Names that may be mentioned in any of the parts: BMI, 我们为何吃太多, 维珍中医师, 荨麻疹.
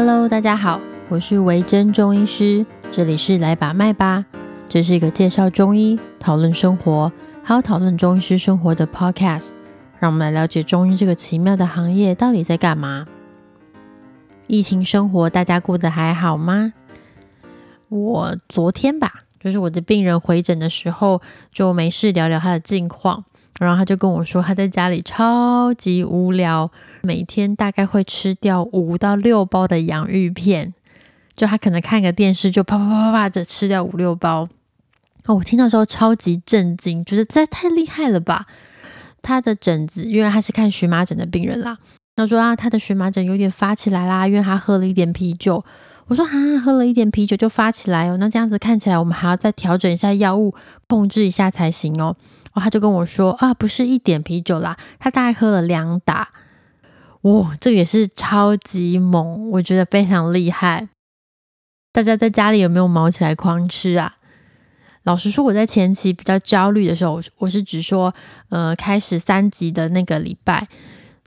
Hello， 大家好，我是维珍中医师，这里是来把脉吧。这是一个介绍中医、讨论生活，还有讨论中医师生活的 podcast。让我们来了解中医这个奇妙的行业到底在干嘛。疫情生活大家过得还好吗？我昨天吧，就是我的病人回诊的时候，就没事聊聊他的近况，然后他就跟我说他在家里超级无聊，每天大概会吃掉5到6包的洋芋片，就他可能看个电视就啪啪啪啪着吃掉5、6包。我听到的时候超级震惊，觉得这太厉害了吧。他的疹子，因为他是看荨麻疹的病人啦，他说啊，他的荨麻疹有点发起来啦，因为他喝了一点啤酒。我说啊，喝了一点啤酒就发起来哦，那这样子看起来我们还要再调整一下药物，控制一下才行哦。他就跟我说啊，不是一点啤酒啦，他大概喝了2打。哇，这个也是超级猛，我觉得非常厉害。大家在家里有没有毛起来狂吃啊？老实说，我在前期比较焦虑的时候，我是只说开始3级的那个礼拜，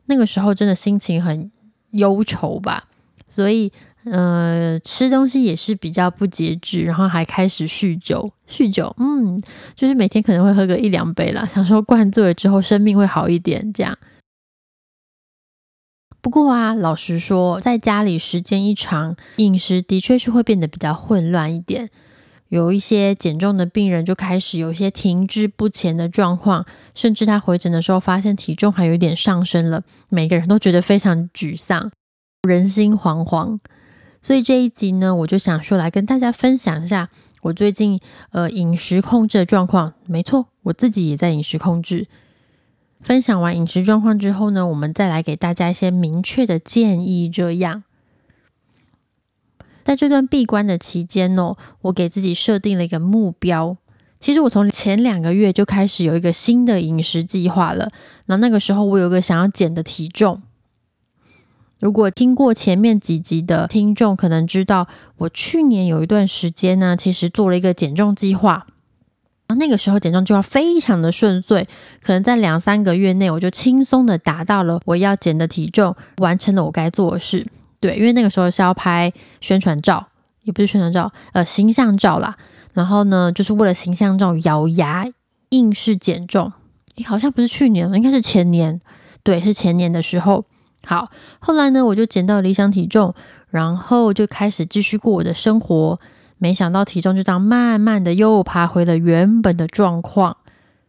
那个时候真的心情很忧愁吧，所以吃东西也是比较不节制，然后还开始酗酒，就是每天可能会喝个1、2杯啦，想说灌醉了之后生命会好一点这样。不过啊，老实说，在家里时间一长，饮食的确是会变得比较混乱一点，有一些减重的病人就开始有一些停滞不前的状况，甚至他回诊的时候发现体重还有点上升了，每个人都觉得非常沮丧，人心惶惶。所以这一集呢，我就想说来跟大家分享一下我最近饮食控制的状况。没错，我自己也在饮食控制。分享完饮食状况之后呢，我们再来给大家一些明确的建议。这样，在这段闭关的期间哦，我给自己设定了一个目标。其实我从前2个月就开始有一个新的饮食计划了。那个时候我有一个想要减的体重。如果听过前面几集的听众可能知道，我去年有一段时间呢，其实做了一个减重计划。那个时候减重计划非常的顺遂，可能在2、3个月内我就轻松的达到了我要减的体重，完成了我该做的事。对，因为那个时候是要拍宣传照，也不是宣传照，形象照啦。然后呢，就是为了形象照咬牙硬是减重。好像不是去年，应该是前年。对，是前年的时候。好，后来呢，我就减到理想体重，然后就开始继续过我的生活。没想到体重就这样慢慢的又爬回了原本的状况，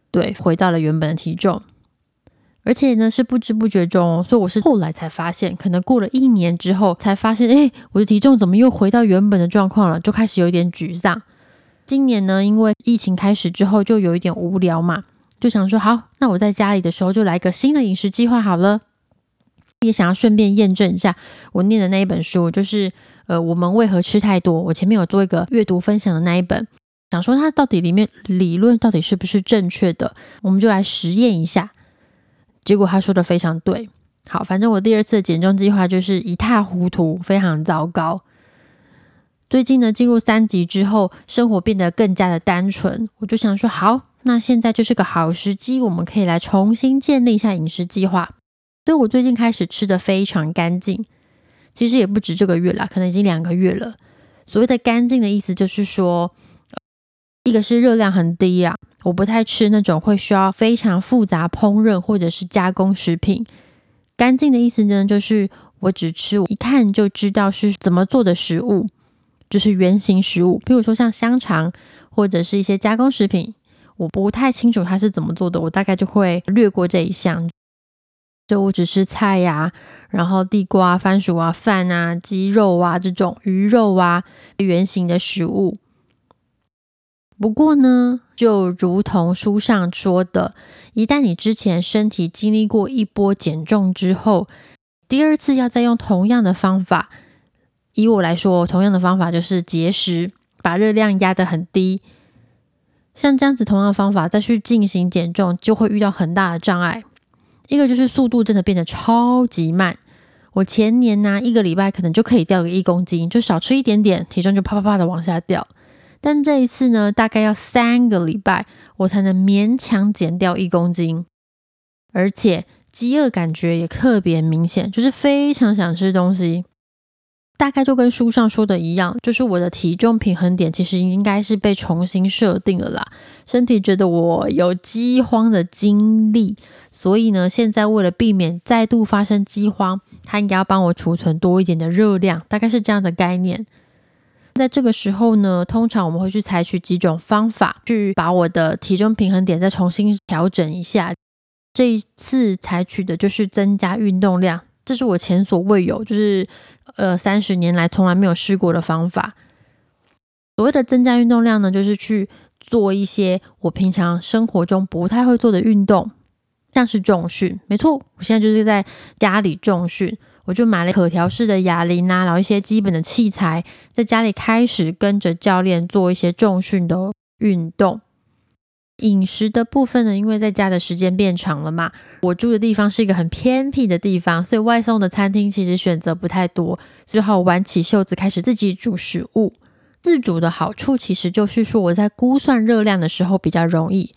对，回到了原本的体重。而且呢，是不知不觉中所以我是后来才发现，可能过了1年之后才发现，我的体重怎么又回到原本的状况了，就开始有点沮丧。今年呢，因为疫情开始之后就有一点无聊嘛，就想说好，那我在家里的时候就来个新的饮食计划好了。也想要顺便验证一下我念的那一本书，就是我们为何吃太多，我前面有做一个阅读分享的那一本，想说它到底里面理论到底是不是正确的，我们就来实验一下。结果他说的非常对。好，反正我第2次的减重计划就是一塌糊涂，非常糟糕。最近呢，进入3级之后，生活变得更加的单纯，我就想说好，那现在就是个好时机，我们可以来重新建立一下饮食计划。所以我最近开始吃的非常干净，其实也不止这个月啦，可能已经2个月了。所谓的干净的意思就是说，一个是热量很低啦，我不太吃那种会需要非常复杂烹饪或者是加工食品。干净的意思呢，就是我只吃我一看就知道是怎么做的食物，就是原型食物，比如说像香肠或者是一些加工食品，我不太清楚它是怎么做的，我大概就会略过这一项。就我只吃菜呀，然后地瓜、番薯啊、饭啊、鸡肉啊这种鱼肉啊原型的食物。不过呢，就如同书上说的，一旦你之前身体经历过一波减重之后，第2次要再用同样的方法，以我来说，同样的方法就是节食，把热量压得很低。像这样子同样的方法再去进行减重，就会遇到很大的障碍。一个就是速度真的变得超级慢，我前年呢，1个礼拜可能就可以掉个1公斤，就少吃一点点，体重就啪啪啪的往下掉。但这一次呢，大概要3个礼拜我才能勉强减掉1公斤，而且饥饿感觉也特别明显，就是非常想吃东西。大概就跟书上说的一样，就是我的体重平衡点其实应该是被重新设定了啦。身体觉得我有饥荒的经历，所以呢，现在为了避免再度发生饥荒，它应该要帮我储存多一点的热量，大概是这样的概念。在这个时候呢，通常我们会去采取几种方法，去把我的体重平衡点再重新调整一下。这一次采取的就是增加运动量，这是我前所未有，就是30年来从来没有试过的方法。所谓的增加运动量呢，就是去做一些我平常生活中不太会做的运动，像是重训。没错，我现在就是在家里重训，我就买了可调式的哑铃啊，然后一些基本的器材，在家里开始跟着教练做一些重训的运动。饮食的部分呢，因为在家的时间变长了嘛，我住的地方是一个很偏僻的地方，所以外送的餐厅其实选择不太多，只好挽起袖子开始自己煮食物。自煮的好处其实就是说我在估算热量的时候比较容易。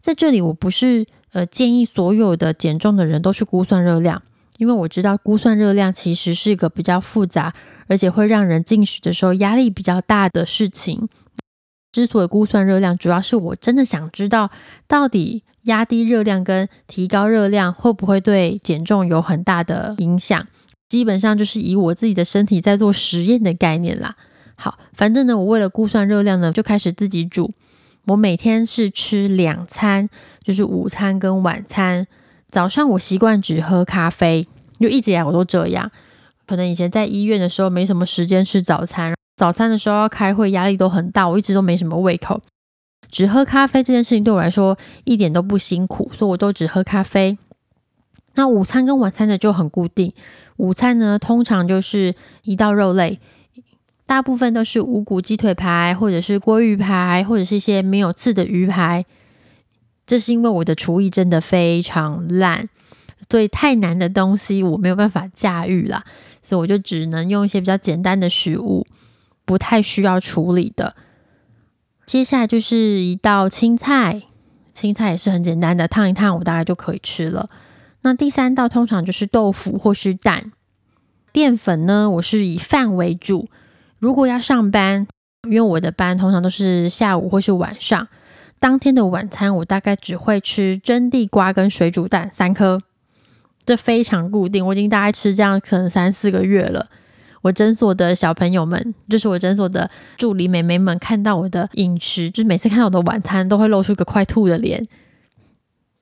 在这里我不是建议所有的减重的人都去估算热量，因为我知道估算热量其实是一个比较复杂，而且会让人进食的时候压力比较大的事情。之所以估算热量，主要是我真的想知道到底压低热量跟提高热量会不会对减重有很大的影响，基本上就是以我自己的身体在做实验的概念啦。好，反正呢，我为了估算热量呢，就开始自己煮。我每天是吃两餐，就是午餐跟晚餐。早上我习惯只喝咖啡，就一直以来我都这样。可能以前在医院的时候没什么时间吃早餐，早餐的时候要开会，压力都很大，我一直都没什么胃口。只喝咖啡这件事情对我来说一点都不辛苦，所以我都只喝咖啡。那午餐跟晚餐的就很固定，午餐呢通常就是一道肉类，大部分都是无骨鸡腿排，或者是鲑鱼排，或者是一些没有刺的鱼排。这是因为我的厨艺真的非常烂，所以太难的东西我没有办法驾驭啦，所以我就只能用一些比较简单的食物，不太需要处理的。接下来就是一道青菜，青菜也是很简单的，烫一烫我大概就可以吃了。那第三道通常就是豆腐或是蛋。淀粉呢，我是以饭为主，如果要上班，因为我的班通常都是下午或是晚上，当天的晚餐我大概只会吃蒸地瓜跟水煮蛋3颗，这非常固定，我已经大概吃这样可能3-4个月了。我诊所的小朋友们，就是我诊所的助理妹妹们，看到我的饮食，就是每次看到我的晚餐都会露出个快吐的脸，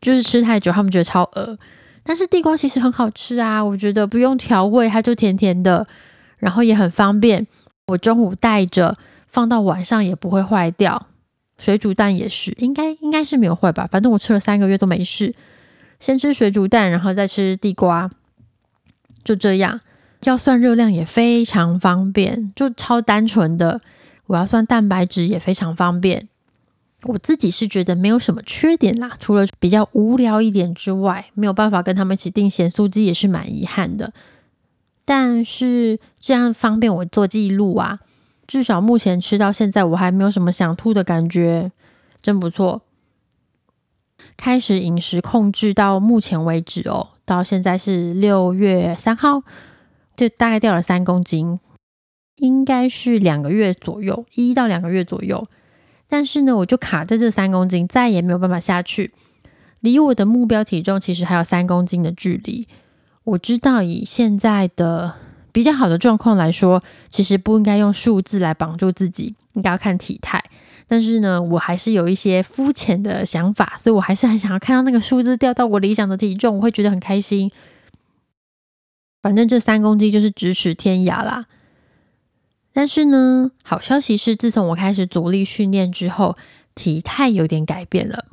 就是吃太久他们觉得超恶。但是地瓜其实很好吃啊，我觉得不用调味它就甜甜的，然后也很方便，我中午带着放到晚上也不会坏掉。水煮蛋也是，应该是没有坏吧，反正我吃了3个月都没事。先吃水煮蛋，然后再吃地瓜，就这样。要算热量也非常方便，就超单纯的。我要算蛋白质也非常方便。我自己是觉得没有什么缺点啦，除了比较无聊一点之外，没有办法跟他们一起订咸酥鸡也是蛮遗憾的。但是这样方便我做记录啊。至少目前吃到现在我还没有什么想吐的感觉，真不错。开始饮食控制到目前为止哦，到现在是6月3号，就大概掉了3公斤，应该是2个月左右，1到2个月左右。但是呢，我就卡在这3公斤，再也没有办法下去，离我的目标体重其实还有3公斤的距离。我知道以现在的比较好的状况来说，其实不应该用数字来绑住自己，应该要看体态。但是呢，我还是有一些肤浅的想法，所以我还是很想要看到那个数字掉到我理想的体重，我会觉得很开心。反正这3公斤就是咫尺天涯啦。但是呢，好消息是自从我开始阻力训练之后，体态有点改变了。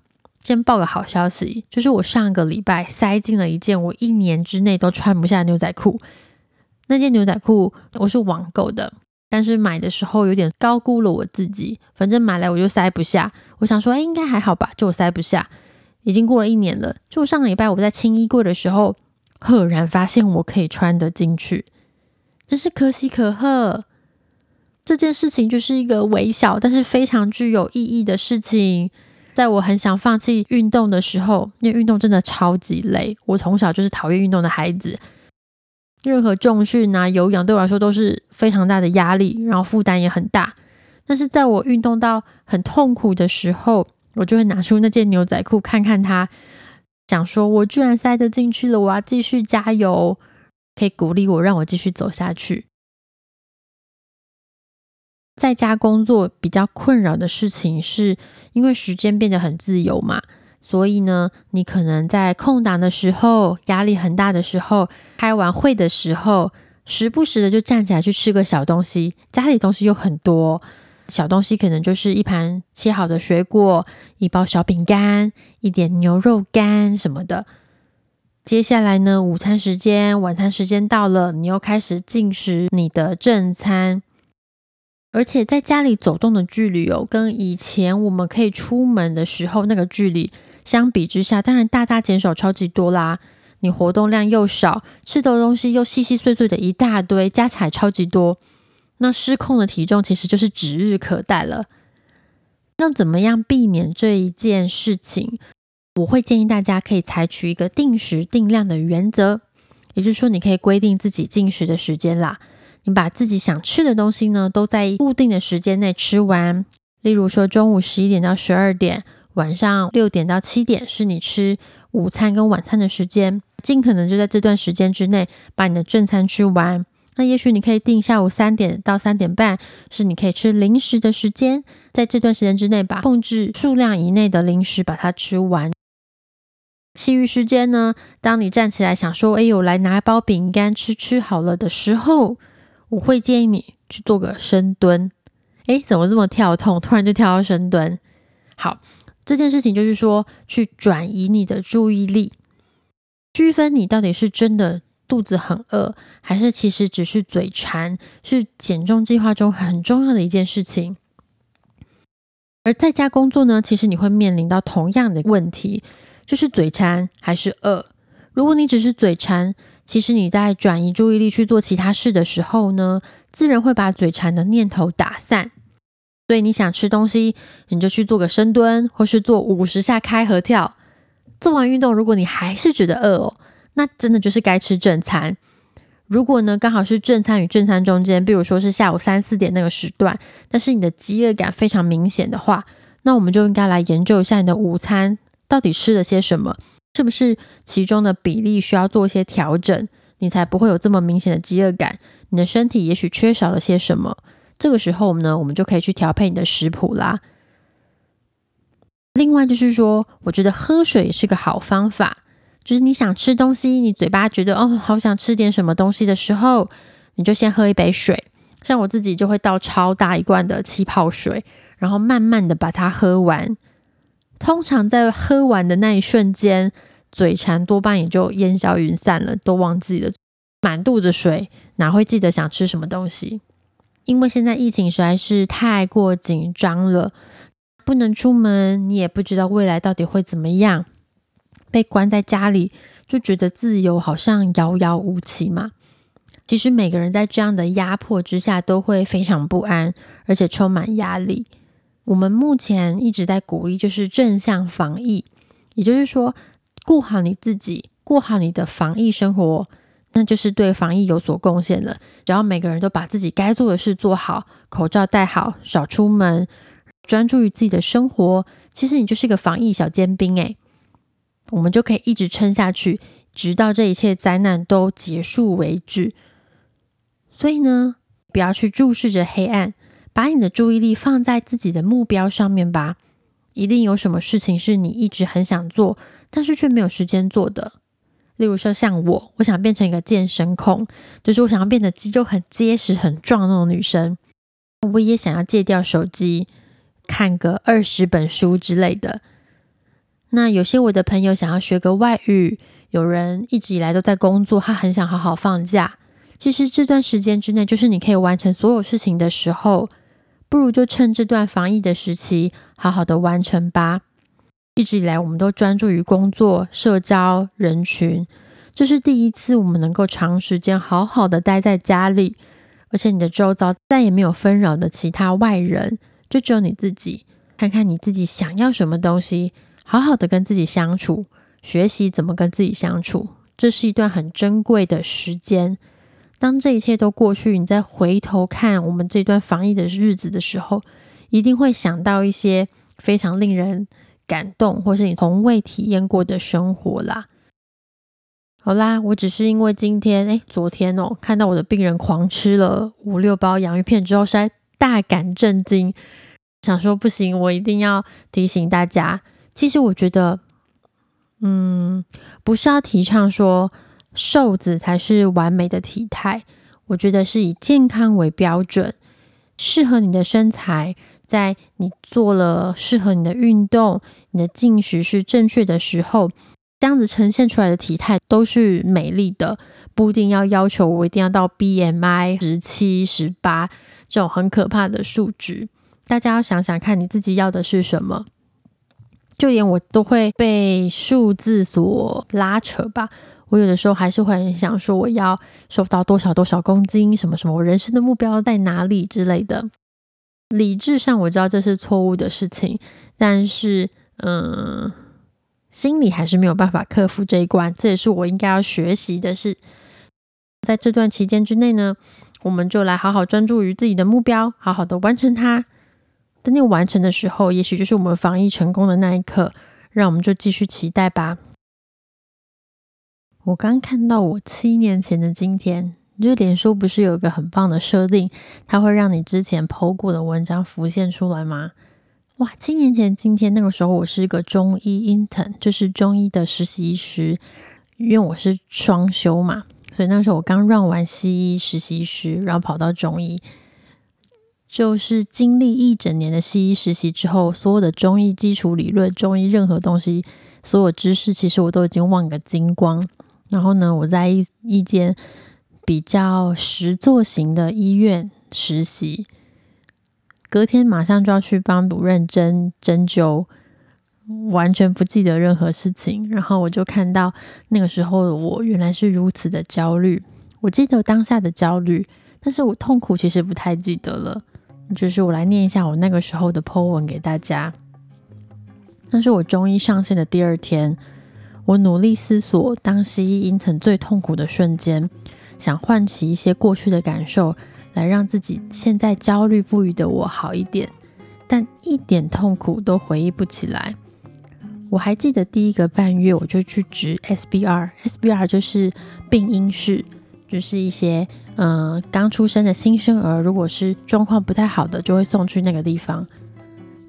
先报个好消息，就是我上个礼拜塞进了一件我1年之内都穿不下的牛仔裤。那件牛仔裤我是网购的，但是买的时候有点高估了我自己，反正买来我就塞不下，我想说应该还好吧，就我塞不下。已经过了1年了，就上礼拜我在清衣柜的时候，赫然发现我可以穿得进去，真是可喜可贺。这件事情就是一个微小但是非常具有意义的事情。在我很想放弃运动的时候，因为运动真的超级累，我从小就是讨厌运动的孩子，任何重训啊、有氧对我来说都是非常大的压力，然后负担也很大。但是在我运动到很痛苦的时候，我就会拿出那件牛仔裤看看它，想说我居然塞得进去了，我要继续加油，可以鼓励我让我继续走下去。在家工作比较困扰的事情是因为时间变得很自由嘛，所以呢你可能在空档的时候、压力很大的时候、开完会的时候，时不时的就站起来去吃个小东西。家里东西有很多，小东西可能就是一盘切好的水果、一包小饼干、一点牛肉干什么的。接下来呢，午餐时间、晚餐时间到了，你又开始进食你的正餐。而且在家里走动的距离哦，跟以前我们可以出门的时候那个距离相比之下，当然大大减少超级多啦。你活动量又少，吃的东西又细细碎碎的一大堆，加起来超级多，那失控的体重其实就是指日可待了。那怎么样避免这一件事情？我会建议大家可以采取一个定时定量的原则，也就是说你可以规定自己进食的时间啦。你把自己想吃的东西呢都在固定的时间内吃完，例如说中午11点到12点，晚上6点到7点是你吃午餐跟晚餐的时间，尽可能就在这段时间之内把你的正餐吃完。那也许你可以定下午3点到3点半是你可以吃零食的时间，在这段时间之内把控制数量以内的零食把它吃完。其余时间呢，当你站起来想说我来拿一包饼干吃好了的时候，我会建议你去做个深蹲。怎么这么跳痛，突然就跳到深蹲。好，这件事情就是说去转移你的注意力，区分你到底是真的肚子很饿，还是其实只是嘴馋，是减重计划中很重要的一件事情。而在家工作呢，其实你会面临到同样的问题，就是嘴馋还是饿。如果你只是嘴馋，其实你在转移注意力去做其他事的时候呢，自然会把嘴馋的念头打散。所以你想吃东西，你就去做个深蹲，或是做50下开合跳。做完运动，如果你还是觉得饿那真的就是该吃正餐。如果呢刚好是正餐与正餐中间，比如说是下午3、4点那个时段，但是你的饥饿感非常明显的话，那我们就应该来研究一下你的午餐到底吃了些什么，是不是其中的比例需要做一些调整，你才不会有这么明显的饥饿感。你的身体也许缺少了些什么，这个时候呢，我们就可以去调配你的食谱啦。另外就是说，我觉得喝水也是个好方法，就是你想吃东西，你嘴巴觉得好想吃点什么东西的时候，你就先喝一杯水。像我自己就会倒超大一罐的气泡水，然后慢慢的把它喝完。通常在喝完的那一瞬间，嘴馋多半也就烟消云散了，都忘记了，满肚子水哪会记得想吃什么东西。因为现在疫情实在是太过紧张了，不能出门，你也不知道未来到底会怎么样，被关在家里就觉得自由好像遥遥无期嘛。其实每个人在这样的压迫之下都会非常不安，而且充满压力。我们目前一直在鼓励就是正向防疫，也就是说顾好你自己，顾好你的防疫生活，那就是对防疫有所贡献了。只要每个人都把自己该做的事做好，口罩戴好，少出门，专注于自己的生活，其实你就是一个防疫小尖兵我们就可以一直撑下去，直到这一切灾难都结束为止。所以呢，不要去注视着黑暗，把你的注意力放在自己的目标上面吧。一定有什么事情是你一直很想做，但是却没有时间做的。例如说像我想变成一个健身控，就是我想要变得肌肉很结实、很壮的那种女生。我也想要戒掉手机，看个20本书之类的。那有些我的朋友想要学个外语，有人一直以来都在工作，他很想好好放假。其实这段时间之内，就是你可以完成所有事情的时候，不如就趁这段防疫的时期好好的完成吧。一直以来我们都专注于工作、社交、人群，这是第一次我们能够长时间好好的待在家里，而且你的周遭再也没有纷扰的其他外人，就只有你自己。看看你自己想要什么东西，好好的跟自己相处，学习怎么跟自己相处，这是一段很珍贵的时间，当这一切都过去，你再回头看我们这段防疫的日子的时候，一定会想到一些非常令人感动或是你从未体验过的生活啦。好啦，我只是因为今天昨天看到我的病人狂吃了5-6包洋芋片之后，实在大感震惊，想说不行，我一定要提醒大家。其实我觉得不是要提倡说瘦子才是完美的体态，我觉得是以健康为标准，适合你的身材，在你做了适合你的运动，你的进食是正确的时候，这样子呈现出来的体态都是美丽的，不一定要求我一定要到 BMI 17、18这种很可怕的数值。大家要想想看你自己要的是什么，就连我都会被数字所拉扯吧，我有的时候还是会很想说我要瘦到多少公斤，什么什么，我人生的目标在哪里之类的。理智上我知道这是错误的事情，但是心里还是没有办法克服这一关，这也是我应该要学习的事。在这段期间之内呢，我们就来好好专注于自己的目标，好好的完成它。等你完成的时候，也许就是我们防疫成功的那一刻，让我们就继续期待吧。我刚看到我7年前的今天，就脸书不是有一个很棒的设定，它会让你之前 po 过的文章浮现出来吗？哇，7年前今天那个时候，我是一个中医 intern， 就是中医的实习医师，因为我是双修嘛，所以那时候我刚run完西医实习医师，然后跑到中医，就是经历1整年的西医实习之后，所有的中医基础理论、中医任何东西、所有知识，其实我都已经忘个精光。然后呢，我在一间比较实作型的医院实习，隔天马上就要去帮主任针灸，完全不记得任何事情。然后我就看到那个时候我原来是如此的焦虑，我记得当下的焦虑，但是我痛苦其实不太记得了。就是我来念一下我那个时候的 po 文给大家。那是我中医上线的第2天，我努力思索当西医intern最痛苦的瞬间，想唤起一些过去的感受，来让自己现在焦虑不已的我好一点，但一点痛苦都回忆不起来。我还记得第1个半月我就去值 SBR， 就是病因室，就是一些刚出生的新生儿，如果是状况不太好的，就会送去那个地方。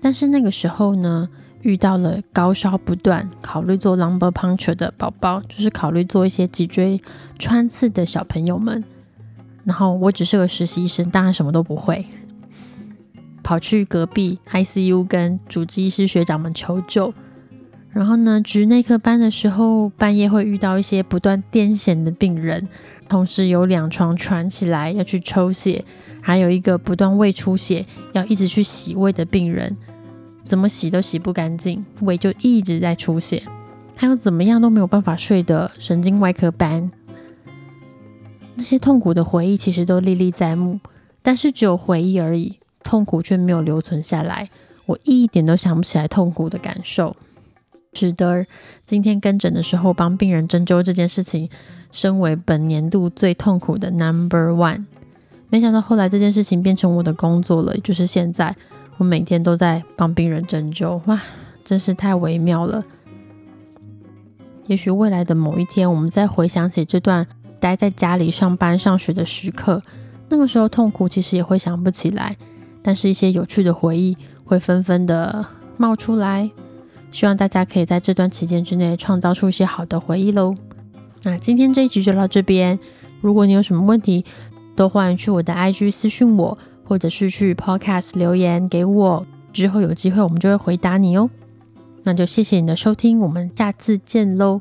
但是那个时候呢，遇到了高烧不断，考虑做 lumbar puncture 的宝宝，就是考虑做一些脊椎穿刺的小朋友们。然后我只是个实习医生，当然什么都不会，跑去隔壁 ICU 跟主治医师学长们求救。然后呢，值内科班的时候，半夜会遇到一些不断癫痫的病人，同时有2床传起来要去抽血，还有一个不断胃出血，要一直去洗胃的病人。怎么洗都洗不干净，胃就一直在出血，还有怎么样都没有办法睡的神经外科班。那些痛苦的回忆其实都历历在目，但是只有回忆而已，痛苦却没有留存下来，我一点都想不起来痛苦的感受。使得今天跟诊的时候帮病人针灸这件事情，身为本年度最痛苦的 No.1。 没想到后来这件事情变成我的工作了，就是现在我每天都在帮病人针灸，哇，真是太微妙了。也许未来的某一天，我们再回想起这段待在家里上班上学的时刻，那个时候痛苦其实也会想不起来，但是一些有趣的回忆会纷纷的冒出来。希望大家可以在这段期间之内创造出一些好的回忆咯。那今天这一集就到这边，如果你有什么问题，都欢迎去我的 IG 私讯我，或者是去 podcast 留言给我，之后有机会我们就会回答你哦。那就谢谢你的收听，我们下次见喽。